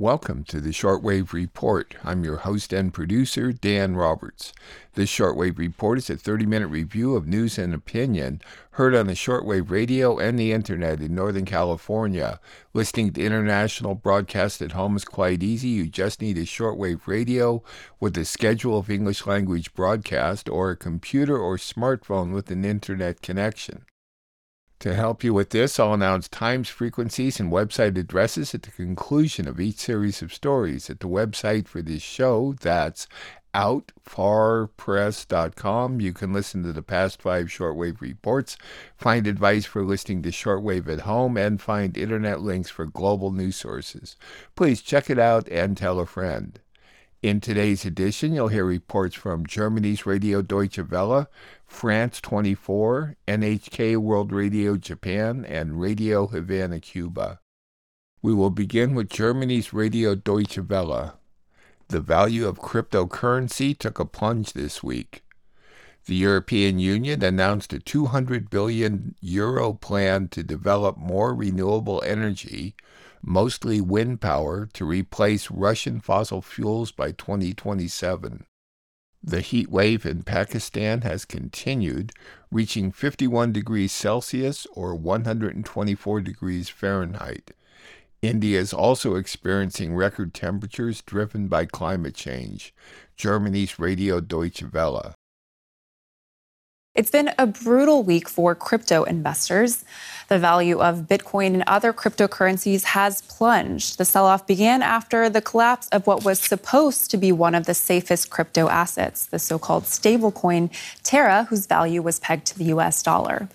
Welcome to the Short Wave Report. I'm your host and producer, Dan Roberts. This Short Wave Report is a 30-minute review of news and opinion heard on the shortwave radio and the internet in Northern California. Listening to international broadcasts at home is quite easy. You just need a shortwave radio with a schedule of English language broadcast or a computer or smartphone with an internet connection. To help you with this, I'll announce times, frequencies, and website addresses at the conclusion of each series of stories. At the website for this show, that's outfarpress.com, you can listen to the past 5 shortwave reports, find advice for listening to shortwave at home, and find internet links for global news sources. Please check it out and tell a friend. In today's edition, you'll hear reports from Germany's Radio Deutsche Welle, France 24, NHK World Radio Japan, and Radio Havana Cuba. We will begin with Germany's Radio Deutsche Welle. The value of cryptocurrency took a plunge this week. The European Union announced a €200 billion plan to develop more renewable energy, mostly wind power, to replace Russian fossil fuels by 2027. The heat wave in Pakistan has continued, reaching 51 degrees Celsius or 124 degrees Fahrenheit. India is also experiencing record temperatures driven by climate change. Germany's Radio Deutsche Welle. It's been a brutal week for crypto investors. The value of Bitcoin and other cryptocurrencies has plunged. The sell-off began after the collapse of what was supposed to be one of the safest crypto assets, the so-called stablecoin Terra, whose value was pegged to the U.S. dollar.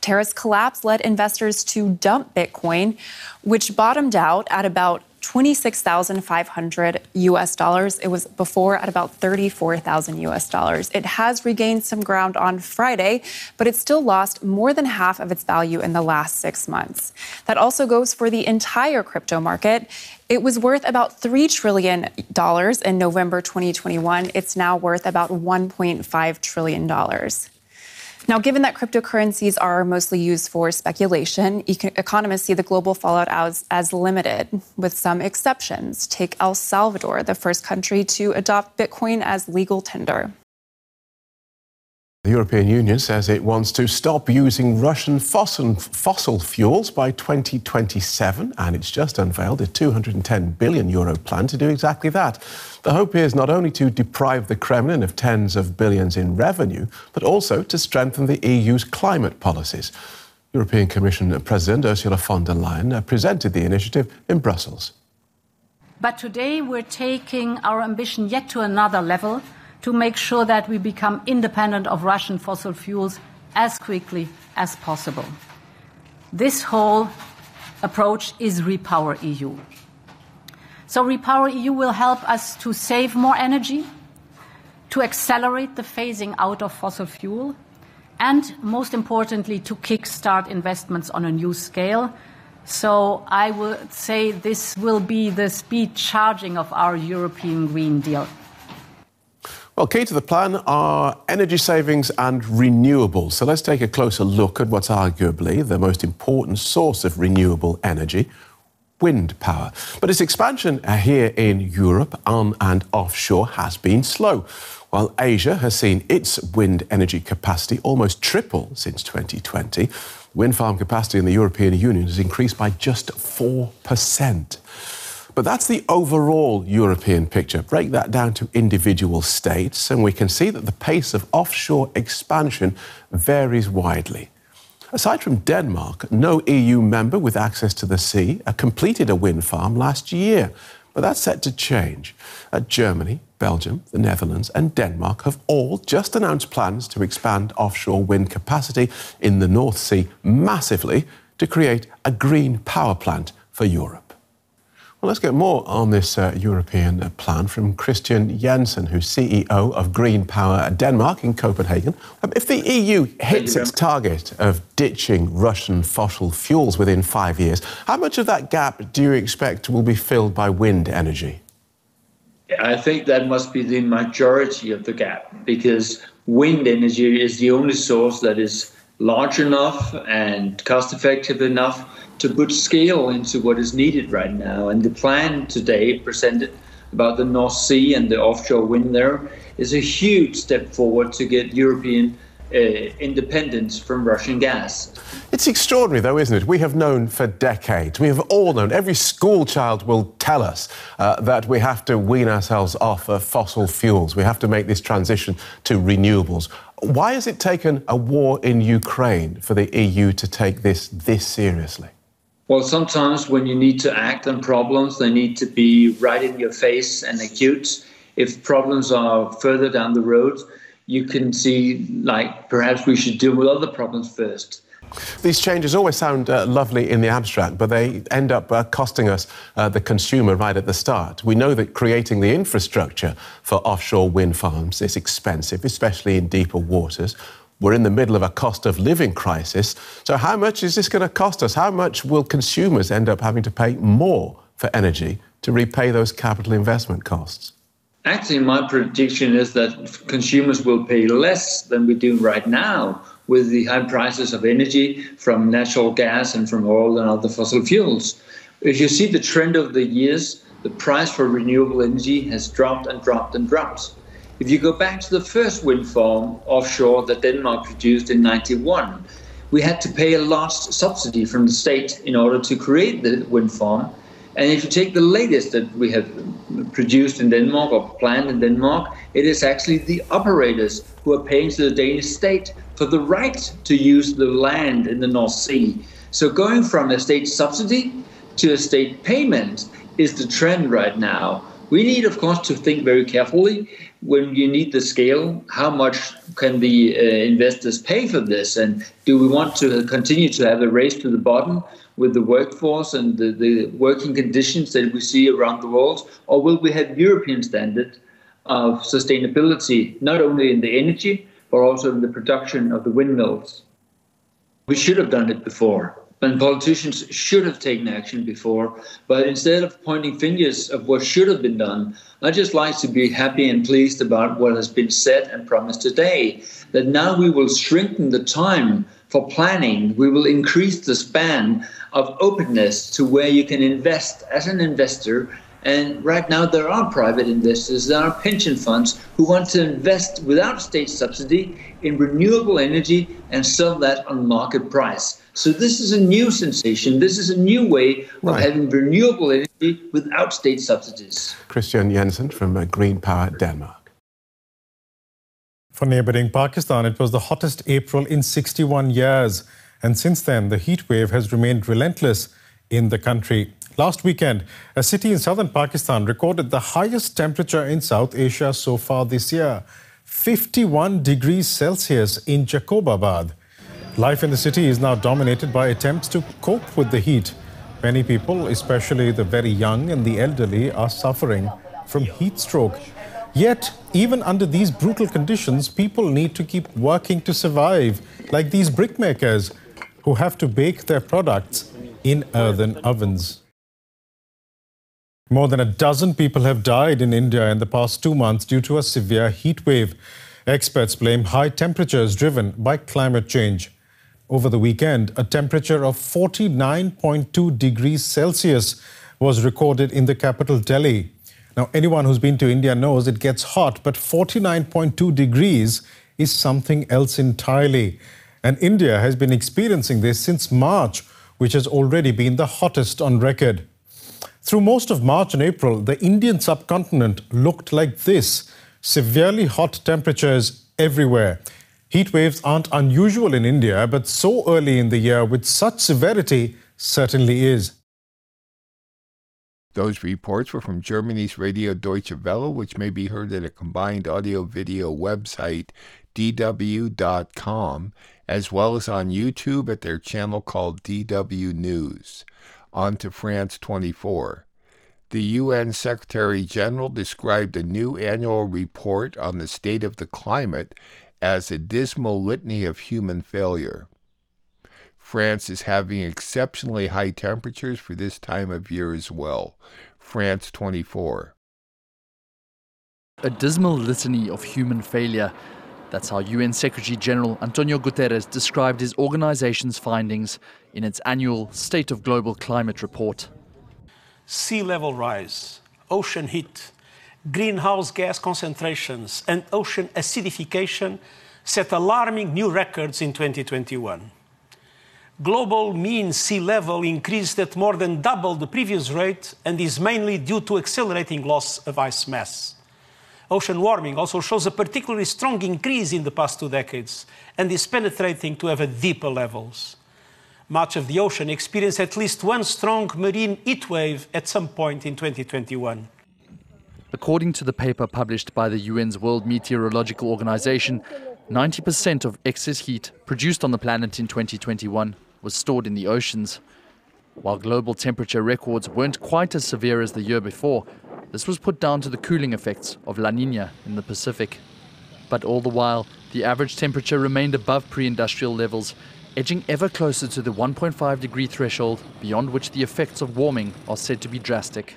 Terra's collapse led investors to dump Bitcoin, which bottomed out at about $26,500 U.S. dollars. It was before at about $34,000 U.S. dollars. It has regained some ground on Friday, but it still lost more than half of its value in the last 6 months. That also goes for the entire crypto market. It was worth about $3 trillion in November 2021. It's now worth about $1.5 trillion. Now, given that cryptocurrencies are mostly used for speculation, economists see the global fallout as limited, with some exceptions. Take El Salvador, the first country to adopt Bitcoin as legal tender. The European Union says it wants to stop using Russian fossil fuels by 2027, and it's just unveiled a €210 billion plan to do exactly that. The hope is not only to deprive the Kremlin of tens of billions in revenue, but also to strengthen the EU's climate policies. European Commission President Ursula von der Leyen presented the initiative in Brussels. But today we're taking our ambition yet to another level, to make sure that we become independent of Russian fossil fuels as quickly as possible. This whole approach is RePowerEU. So RePowerEU will help us to save more energy, to accelerate the phasing out of fossil fuel, and most importantly, to kickstart investments on a new scale. So I would say this will be the speed charging of our European Green Deal. Well, key to the plan are energy savings and renewables. So let's take a closer look at what's arguably the most important source of renewable energy, wind power. But its expansion here in Europe, on and offshore, has been slow, while Asia has seen its wind energy capacity almost triple since 2020. Wind farm capacity in the European Union has increased by just 4%. But that's the overall European picture. Break that down to individual states, and we can see that the pace of offshore expansion varies widely. Aside from Denmark, no EU member with access to the sea completed a wind farm last year, but that's set to change. Germany, Belgium, the Netherlands, and Denmark have all just announced plans to expand offshore wind capacity in the North Sea massively to create a green power plant for Europe. Well, let's get more on this European plan from Christian Jensen, who's CEO of Green Power Denmark in Copenhagen. If the EU hits its target of ditching Russian fossil fuels within 5 years, how much of that gap do you expect will be filled by wind energy? I think that must be the majority of the gap, because wind energy is the only source that is large enough and cost-effective enough to put scale into what is needed right now. And the plan today presented about the North Sea and the offshore wind there is a huge step forward to get European independence from Russian gas. It's extraordinary though, isn't it? We have known for decades, we have all known, every school child will tell us that we have to wean ourselves off of fossil fuels. We have to make this transition to renewables. Why has it taken a war in Ukraine for the EU to take this seriously? Well, sometimes when you need to act on problems, they need to be right in your face and acute. If problems are further down the road, you can see, like, perhaps we should deal with other problems first. These changes always sound lovely in the abstract, but they end up costing us the consumer right at the start. We know that creating the infrastructure for offshore wind farms is expensive, especially in deeper waters. We're in the middle of a cost of living crisis. So how much is this going to cost us? How much will consumers end up having to pay more for energy to repay those capital investment costs? Actually, my prediction is that consumers will pay less than we do right now with the high prices of energy from natural gas and from oil and other fossil fuels. If you see the trend of the years, the price for renewable energy has dropped and dropped and dropped. If you go back to the first wind farm offshore that Denmark produced in 1991, we had to pay a large subsidy from the state in order to create the wind farm. And if you take the latest that we have produced in Denmark or planned in Denmark, it is actually the operators who are paying to the Danish state for the right to use the land in the North Sea. So going from a state subsidy to a state payment is the trend right now. We need, of course, to think very carefully when you need the scale, how much can the investors pay for this? And do we want to continue to have a race to the bottom with the workforce and the working conditions that we see around the world? Or will we have European standard of sustainability, not only in the energy, but also in the production of the windmills? We should have done it before, and politicians should have taken action before. But instead of pointing fingers of what should have been done, I just like to be happy and pleased about what has been said and promised today, that now we will strengthen the time for planning. We will increase the span of openness to where you can invest as an investor. And right now there are private investors, there are pension funds who want to invest without state subsidy in renewable energy and sell that on market price. So this is a new sensation. This is a new way of having renewable energy without state subsidies. Christian Jensen from Green Power Denmark. For neighboring Pakistan, it was the hottest April in 61 years. And since then, the heat wave has remained relentless in the country. Last weekend, a city in southern Pakistan recorded the highest temperature in South Asia so far this year, 51 degrees Celsius in Jacobabad. Life in the city is now dominated by attempts to cope with the heat. Many people, especially the very young and the elderly, are suffering from heat stroke. Yet, even under these brutal conditions, people need to keep working to survive, like these brick makers who have to bake their products in earthen ovens. More than a dozen people have died in India in the past 2 months due to a severe heat wave. Experts blame high temperatures driven by climate change. Over the weekend, a temperature of 49.2 degrees Celsius was recorded in the capital, Delhi. Now, anyone who's been to India knows it gets hot, but 49.2 degrees is something else entirely. And India has been experiencing this since March, which has already been the hottest on record. Through most of March and April, the Indian subcontinent looked like this. Severely hot temperatures everywhere. Heat waves aren't unusual in India, but so early in the year with such severity certainly is. Those reports were from Germany's Radio Deutsche Welle, which may be heard at a combined audio-video website, DW.com, as well as on YouTube at their channel called DW News. On to France 24. The UN Secretary-General described a new annual report on the state of the climate as a dismal litany of human failure. France is having exceptionally high temperatures for this time of year as well. France 24. A dismal litany of human failure. That's how UN Secretary General Antonio Guterres described his organization's findings in its annual State of Global Climate Report. Sea level rise, ocean heat, greenhouse gas concentrations and ocean acidification set alarming new records in 2021. Global mean sea level increased at more than double the previous rate and is mainly due to accelerating loss of ice mass. Ocean warming also shows a particularly strong increase in the past 2 decades and is penetrating to ever deeper levels. Much of the ocean experienced at least one strong marine heat wave at some point in 2021. According to the paper published by the UN's World Meteorological Organization, 90% of excess heat produced on the planet in 2021 was stored in the oceans. While global temperature records weren't quite as severe as the year before, this was put down to the cooling effects of La Niña in the Pacific. But all the while, the average temperature remained above pre-industrial levels, edging ever closer to the 1.5 degree threshold, beyond which the effects of warming are said to be drastic.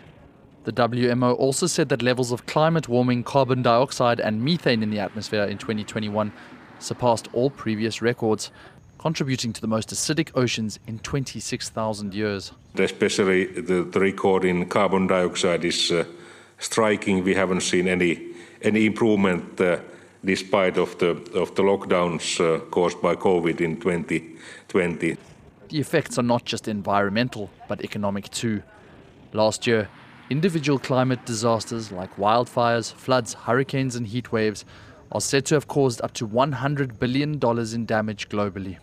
The WMO also said that levels of climate warming, carbon dioxide and methane in the atmosphere in 2021 surpassed all previous records, contributing to the most acidic oceans in 26,000 years. Especially the record in carbon dioxide is striking. We haven't seen any improvement despite of the lockdowns caused by COVID in 2020. The effects are not just environmental, but economic too. Last year, individual climate disasters like wildfires, floods, hurricanes and heat waves are said to have caused up to $100 billion in damage globally.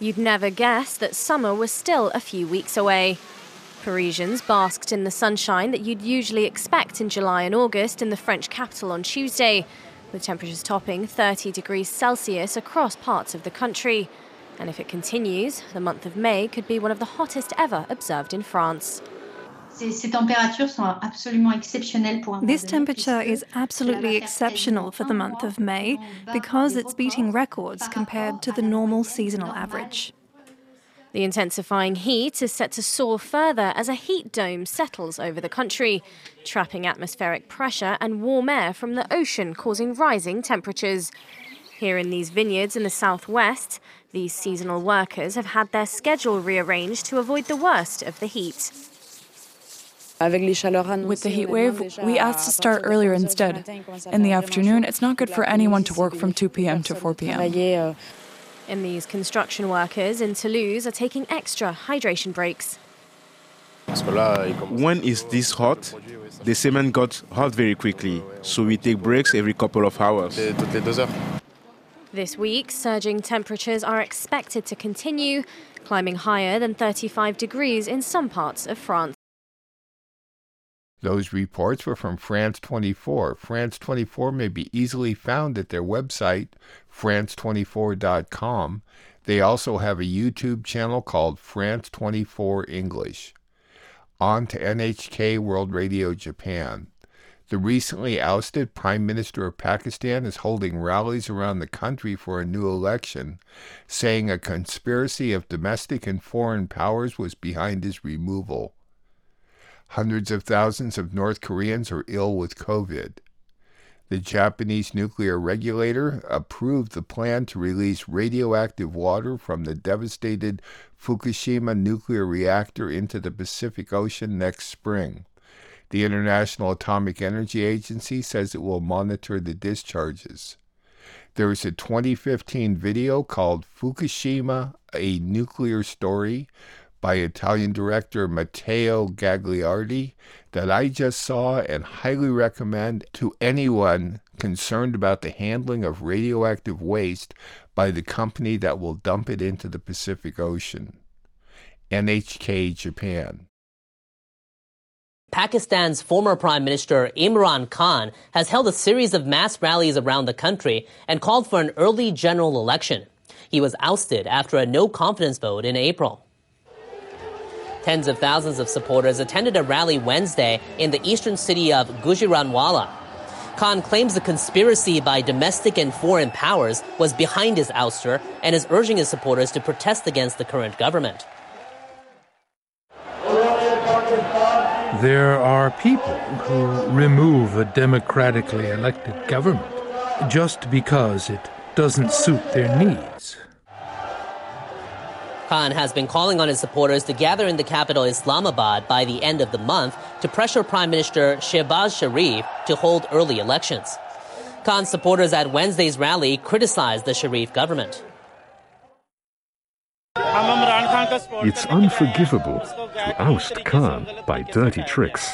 You'd never guess that summer was still a few weeks away. Parisians basked in the sunshine that you'd usually expect in July and August in the French capital on Tuesday, with temperatures topping 30 degrees Celsius across parts of the country. And if it continues, the month of May could be one of the hottest ever observed in France. This temperature is absolutely exceptional for the month of May because it's beating records compared to the normal seasonal average. The intensifying heat is set to soar further as a heat dome settles over the country, trapping atmospheric pressure and warm air from the ocean, causing rising temperatures. Here in these vineyards in the southwest, these seasonal workers have had their schedule rearranged to avoid the worst of the heat. With the heat wave, we asked to start earlier instead. In the afternoon, it's not good for anyone to work from 2 p.m. to 4 p.m. And these construction workers in Toulouse are taking extra hydration breaks. When it's this hot, the cement got hot very quickly, so we take breaks every couple of hours. This week, surging temperatures are expected to continue, climbing higher than 35 degrees in some parts of France. Those reports were from France 24. France 24 may be easily found at their website, france24.com. They also have a YouTube channel called France 24 English. On to NHK World Radio Japan. The recently ousted Prime Minister of Pakistan is holding rallies around the country for a new election, saying a conspiracy of domestic and foreign powers was behind his removal. Hundreds of thousands of North Koreans are ill with COVID. The Japanese nuclear regulator approved the plan to release radioactive water from the devastated Fukushima nuclear reactor into the Pacific Ocean next spring. The International Atomic Energy Agency says it will monitor the discharges. There is a 2015 video called Fukushima, a Nuclear Story, by Italian director Matteo Gagliardi that I just saw and highly recommend to anyone concerned about the handling of radioactive waste by the company that will dump it into the Pacific Ocean. NHK Japan. Pakistan's former Prime Minister Imran Khan has held a series of mass rallies around the country and called for an early general election. He was ousted after a no-confidence vote in April. Tens of thousands of supporters attended a rally Wednesday in the eastern city of Gujranwala. Khan claims the conspiracy by domestic and foreign powers was behind his ouster and is urging his supporters to protest against the current government. There are people who remove a democratically elected government just because it doesn't suit their needs. Khan has been calling on his supporters to gather in the capital Islamabad by the end of the month to pressure Prime Minister Shehbaz Sharif to hold early elections. Khan's supporters at Wednesday's rally criticized the Sharif government. It's unforgivable to oust Khan by dirty tricks.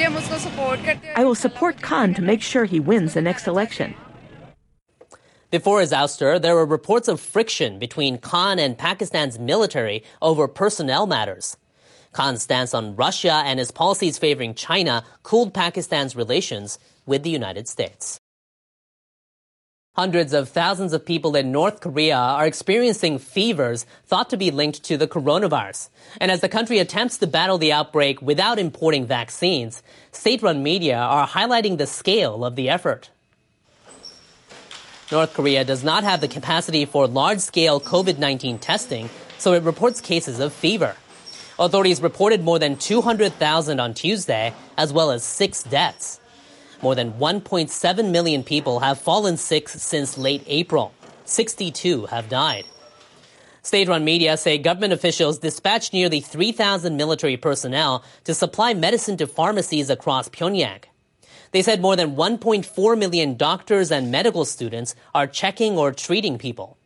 I will support Khan to make sure he wins the next election. Before his ouster, there were reports of friction between Khan and Pakistan's military over personnel matters. Khan's stance on Russia and his policies favoring China cooled Pakistan's relations with the United States. Hundreds of thousands of people in North Korea are experiencing fevers thought to be linked to the coronavirus. And as the country attempts to battle the outbreak without importing vaccines, state-run media are highlighting the scale of the effort. North Korea does not have the capacity for large-scale COVID-19 testing, so it reports cases of fever. Authorities reported more than 200,000 on Tuesday, as well as 6 deaths. More than 1.7 million people have fallen sick since late April. 62 have died. State-run media say government officials dispatched nearly 3,000 military personnel to supply medicine to pharmacies across Pyongyang. They said more than 1.4 million doctors and medical students are checking or treating people.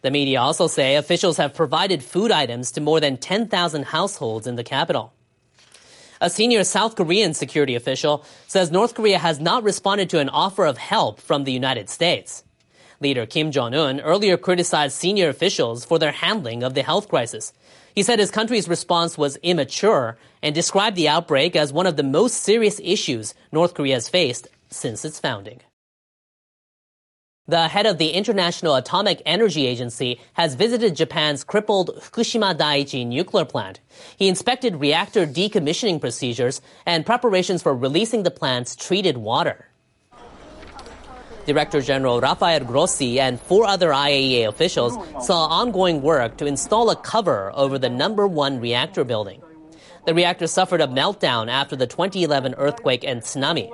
The media also say officials have provided food items to more than 10,000 households in the capital. A senior South Korean security official says North Korea has not responded to an offer of help from the United States. Leader Kim Jong-un earlier criticized senior officials for their handling of the health crisis. He said his country's response was immature and described the outbreak as one of the most serious issues North Korea has faced since its founding. The head of the International Atomic Energy Agency has visited Japan's crippled Fukushima Daiichi nuclear plant. He inspected reactor decommissioning procedures and preparations for releasing the plant's treated water. Director General Rafael Grossi and 4 other IAEA officials saw ongoing work to install a cover over the number 1 reactor building. The reactor suffered a meltdown after the 2011 earthquake and tsunami.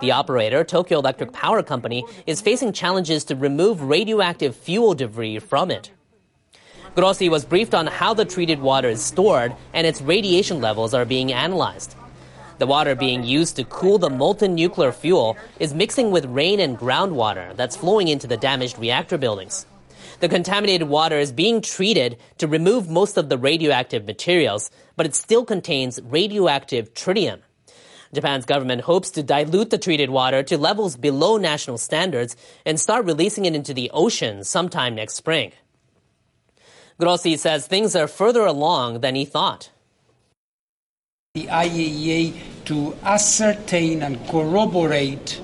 The operator, Tokyo Electric Power Company, is facing challenges to remove radioactive fuel debris from it. Grossi was briefed on how the treated water is stored and its radiation levels are being analyzed. The water being used to cool the molten nuclear fuel is mixing with rain and groundwater that's flowing into the damaged reactor buildings. The contaminated water is being treated to remove most of the radioactive materials, but it still contains radioactive tritium. Japan's government hopes to dilute the treated water to levels below national standards and start releasing it into the ocean sometime next spring. Grossi says things are further along than he thought. The IAEA to ascertain and corroborate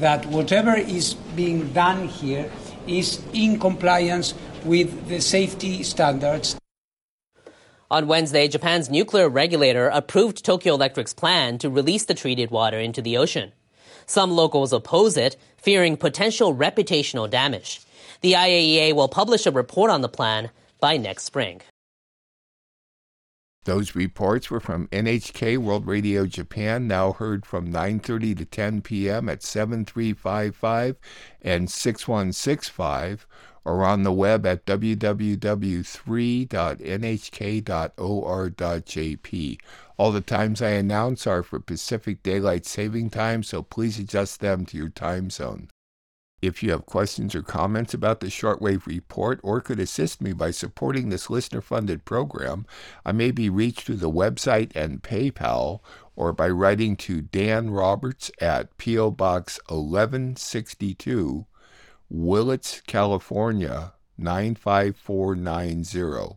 that whatever is being done here is in compliance with the safety standards. On Wednesday, Japan's nuclear regulator approved Tokyo Electric's plan to release the treated water into the ocean. Some locals oppose it, fearing potential reputational damage. The IAEA will publish a report on the plan by next spring. Those reports were from NHK World Radio Japan, now heard from 9:30 to 10 p.m. at 7355 and 6165. Or on the web at www.3.nhk.or.jp. All the times I announce are for Pacific Daylight Saving Time, so please adjust them to your time zone. If you have questions or comments about the Shortwave Report or could assist me by supporting this listener-funded program, I may be reached through the website and PayPal or by writing to Dan Roberts at P.O. Box 1162, Willits, California, 95490.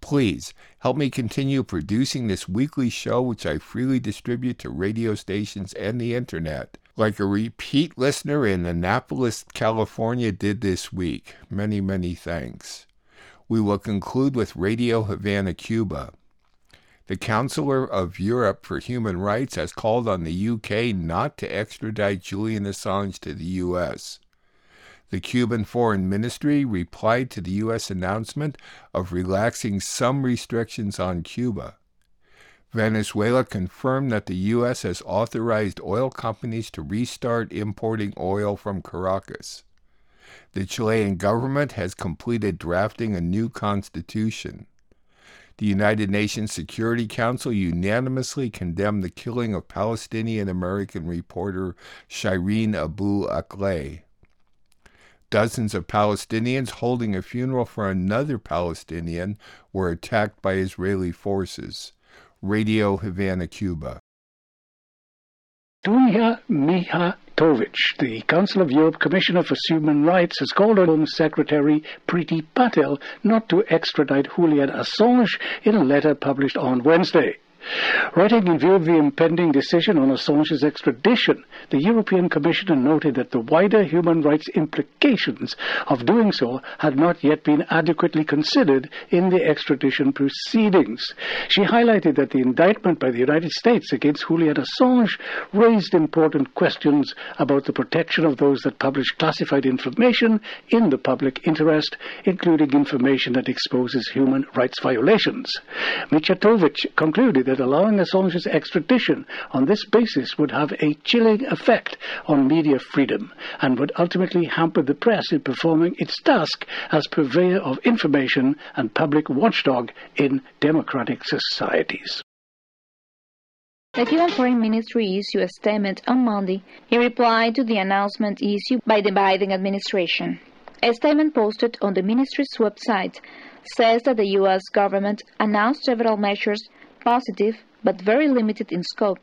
Please help me continue producing this weekly show, which I freely distribute to radio stations and the internet, like a repeat listener in Annapolis, California did this week. Many, many thanks. We will conclude with Radio Havana Cuba. The Counselor of Europe for Human Rights has called on the UK not to extradite Julian Assange to the U.S. The Cuban Foreign Ministry replied to the U.S. announcement of relaxing some restrictions on Cuba. Venezuela confirmed that the U.S. has authorized oil companies to restart importing oil from Caracas. The Chilean government has completed drafting a new constitution. The United Nations Security Council unanimously condemned the killing of Palestinian-American reporter Shireen Abu Akleh. Dozens of Palestinians holding a funeral for another Palestinian were attacked by Israeli forces. Radio Havana, Cuba. Dunja Mihajlović, the Council of Europe Commissioner for Human Rights, has called on Home Secretary Preeti Patel not to extradite Julian Assange in a letter published on Wednesday. Writing in view of the impending decision on Assange's extradition, the European Commissioner noted that the wider human rights implications of doing so had not yet been adequately considered in the extradition proceedings. She highlighted that the indictment by the United States against Julian Assange raised important questions about the protection of those that publish classified information in the public interest, including information that exposes human rights violations. Mihajlović concluded that allowing Assange's extradition on this basis would have a chilling effect on media freedom and would ultimately hamper the press in performing its task as purveyor of information and public watchdog in democratic societies. The Cuban Foreign Ministry issued a statement on Monday in reply to the announcement issued by the Biden administration. A statement posted on the ministry's website says that the U.S. government announced several measures positive, but very limited in scope,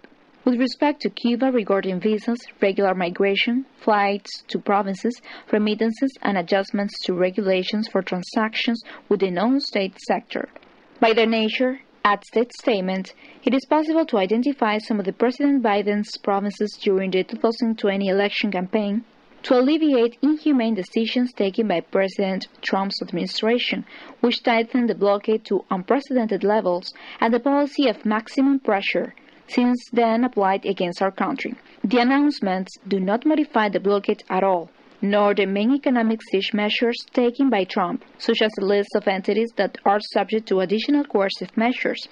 with respect to Cuba regarding visas, regular migration, flights to provinces, remittances, and adjustments to regulations for transactions with the non-state sector. By their nature, adds that statement, it is possible to identify some of the President Biden's promises during the 2020 election campaign to alleviate inhumane decisions taken by President Trump's administration, which tightened the blockade to unprecedented levels and the policy of maximum pressure since then applied against our country. The announcements do not modify the blockade at all, nor the many economic siege measures taken by Trump, such as a list of entities that are subject to additional coercive measures,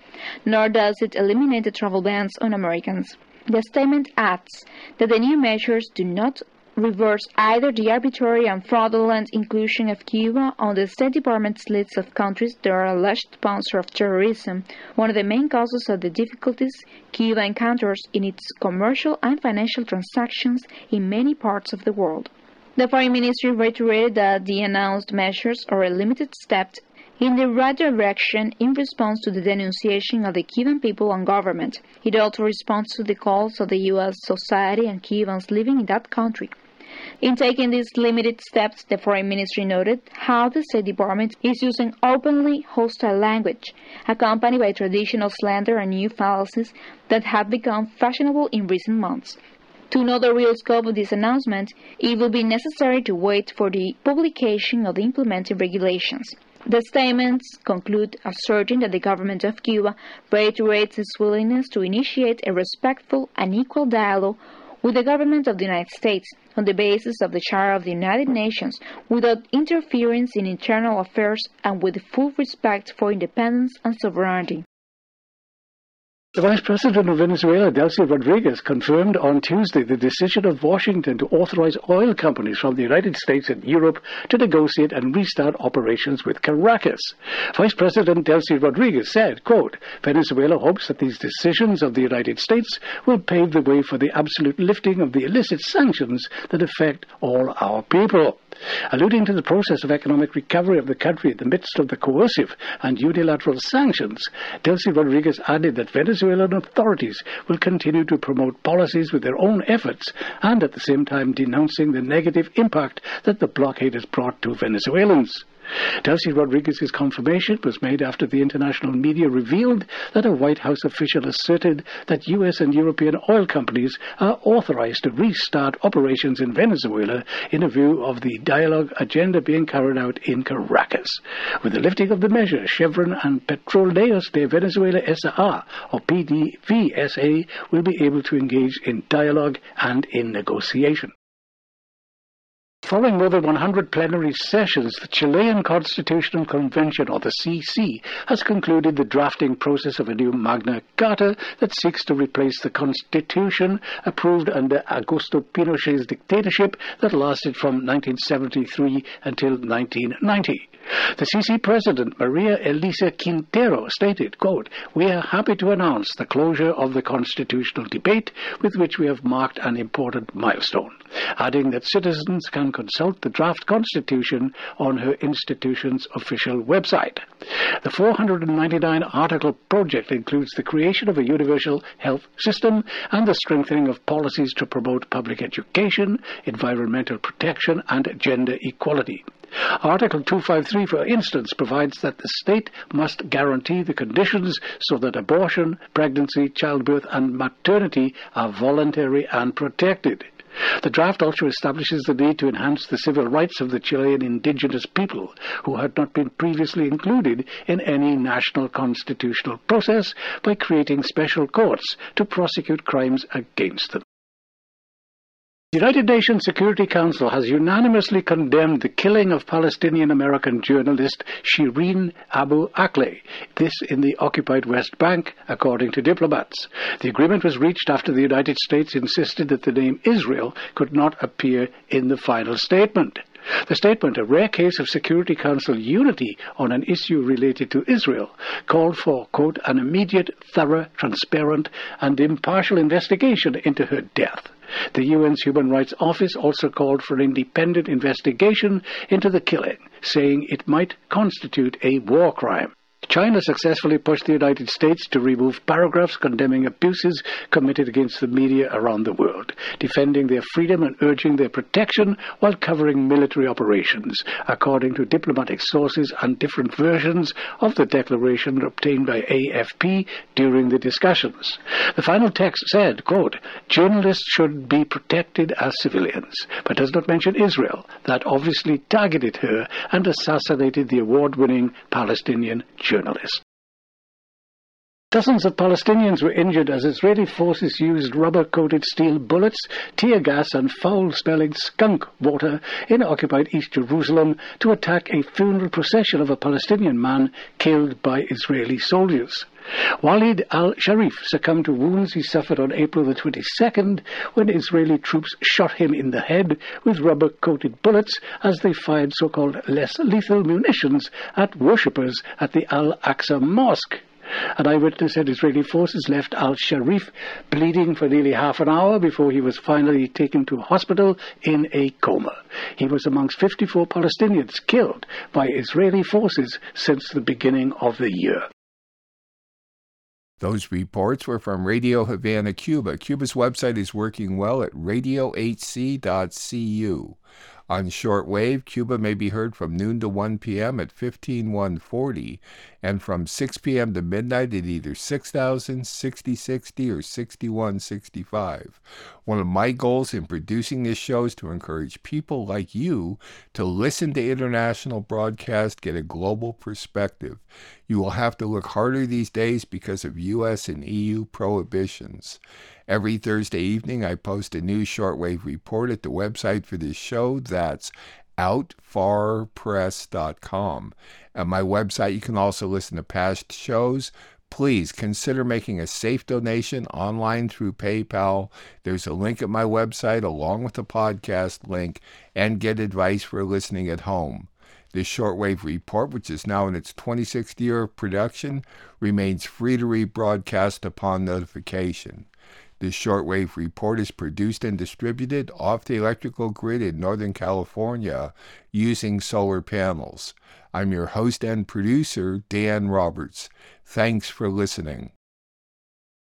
nor does it eliminate the travel bans on Americans. The statement adds that the new measures do not reverse either the arbitrary and fraudulent inclusion of Cuba on the State Department's list of countries that are alleged sponsors of terrorism, one of the main causes of the difficulties Cuba encounters in its commercial and financial transactions in many parts of the world. The Foreign Ministry reiterated that the announced measures are a limited step in the right direction in response to the denunciation of the Cuban people and government. It also responds to the calls of the U.S. society and Cubans living in that country. In taking these limited steps, the Foreign Ministry noted how the State Department is using openly hostile language, accompanied by traditional slander and new fallacies that have become fashionable in recent months. To know the real scope of this announcement, it will be necessary to wait for the publication of the implementing regulations. The statements conclude asserting that the government of Cuba reiterates its willingness to initiate a respectful and equal dialogue with the government of the United States on the basis of the Charter of the United Nations, without interference in internal affairs and with full respect for independence and sovereignty. The Vice President of Venezuela, Delcy Rodriguez, confirmed on Tuesday the decision of Washington to authorize oil companies from the United States and Europe to negotiate and restart operations with Caracas. Vice President Delcy Rodriguez said, quote, Venezuela hopes that these decisions of the United States will pave the way for the absolute lifting of the illicit sanctions that affect all our people. Alluding to the process of economic recovery of the country in the midst of the coercive and unilateral sanctions, Delcy Rodriguez added that Venezuelan authorities will continue to promote policies with their own efforts and at the same time denouncing the negative impact that the blockade has brought to Venezuelans. Delcy Rodriguez's confirmation was made after the international media revealed that a White House official asserted that U.S. and European oil companies are authorized to restart operations in Venezuela in view of the dialogue agenda being carried out in Caracas. With the lifting of the measure, Chevron and Petroleos de Venezuela S.A. or PDVSA will be able to engage in dialogue and in negotiation. Following more than 100 plenary sessions, the Chilean Constitutional Convention, or the CC, has concluded the drafting process of a new Magna Carta that seeks to replace the constitution approved under Augusto Pinochet's dictatorship that lasted from 1973 until 1990. The CC president, Maria Elisa Quintero, stated, quote, "We are happy to announce the closure of the constitutional debate with which we have marked an important milestone," adding that citizens can consult the draft constitution on her institution's official website. The 499-article project includes the creation of a universal health system and the strengthening of policies to promote public education, environmental protection, and gender equality. Article 253, for instance, provides that the state must guarantee the conditions so that abortion, pregnancy, childbirth, and maternity are voluntary and protected. The draft also establishes the need to enhance the civil rights of the Chilean indigenous people, who had not been previously included in any national constitutional process, by creating special courts to prosecute crimes against them. The United Nations Security Council has unanimously condemned the killing of Palestinian-American journalist Shireen Abu Akleh, this in the occupied West Bank, according to diplomats. The agreement was reached after the United States insisted that the name Israel could not appear in the final statement. The statement, a rare case of Security Council unity on an issue related to Israel, called for, quote, "an immediate, thorough, transparent, and impartial investigation into her death." The UN's Human Rights Office also called for an independent investigation into the killing, saying it might constitute a war crime. China successfully pushed the United States to remove paragraphs condemning abuses committed against the media around the world, defending their freedom and urging their protection while covering military operations, according to diplomatic sources and different versions of the declaration obtained by AFP during the discussions. The final text said, quote, "Journalists should be protected as civilians," but does not mention Israel, that obviously targeted her and assassinated the award-winning Palestinian journalist. Dozens of Palestinians were injured as Israeli forces used rubber-coated steel bullets, tear gas, and foul-smelling skunk water in occupied East Jerusalem to attack a funeral procession of a Palestinian man killed by Israeli soldiers. Walid al-Sharif succumbed to wounds he suffered on April the 22nd when Israeli troops shot him in the head with rubber-coated bullets as they fired so-called less lethal munitions at worshippers at the Al-Aqsa Mosque. An eyewitness said Israeli forces left al-Sharif bleeding for nearly half an hour before he was finally taken to hospital in a coma. He was amongst 54 Palestinians killed by Israeli forces since the beginning of the year. Those reports were from Radio Havana, Cuba. Cuba's website is working well at radiohc.cu. On shortwave, Cuba may be heard from noon to 1 p.m. at 15140 and from 6 p.m. to midnight at either 6000, 6060, or 6165. One of my goals in producing this show is to encourage people like you to listen to international broadcast, get a global perspective. You will have to look harder these days because of U.S. and EU prohibitions. Every Thursday evening, I post a new shortwave report at the website for this show. That's outfarpress.com. At my website, you can also listen to past shows. Please consider making a safe donation online through PayPal. There's a link at my website along with the podcast link, and get advice for listening at home. This shortwave report, which is now in its 26th year of production, remains free to rebroadcast upon notification. This shortwave report is produced and distributed off the electrical grid in Northern California using solar panels. I'm your host and producer, Dan Roberts. Thanks for listening.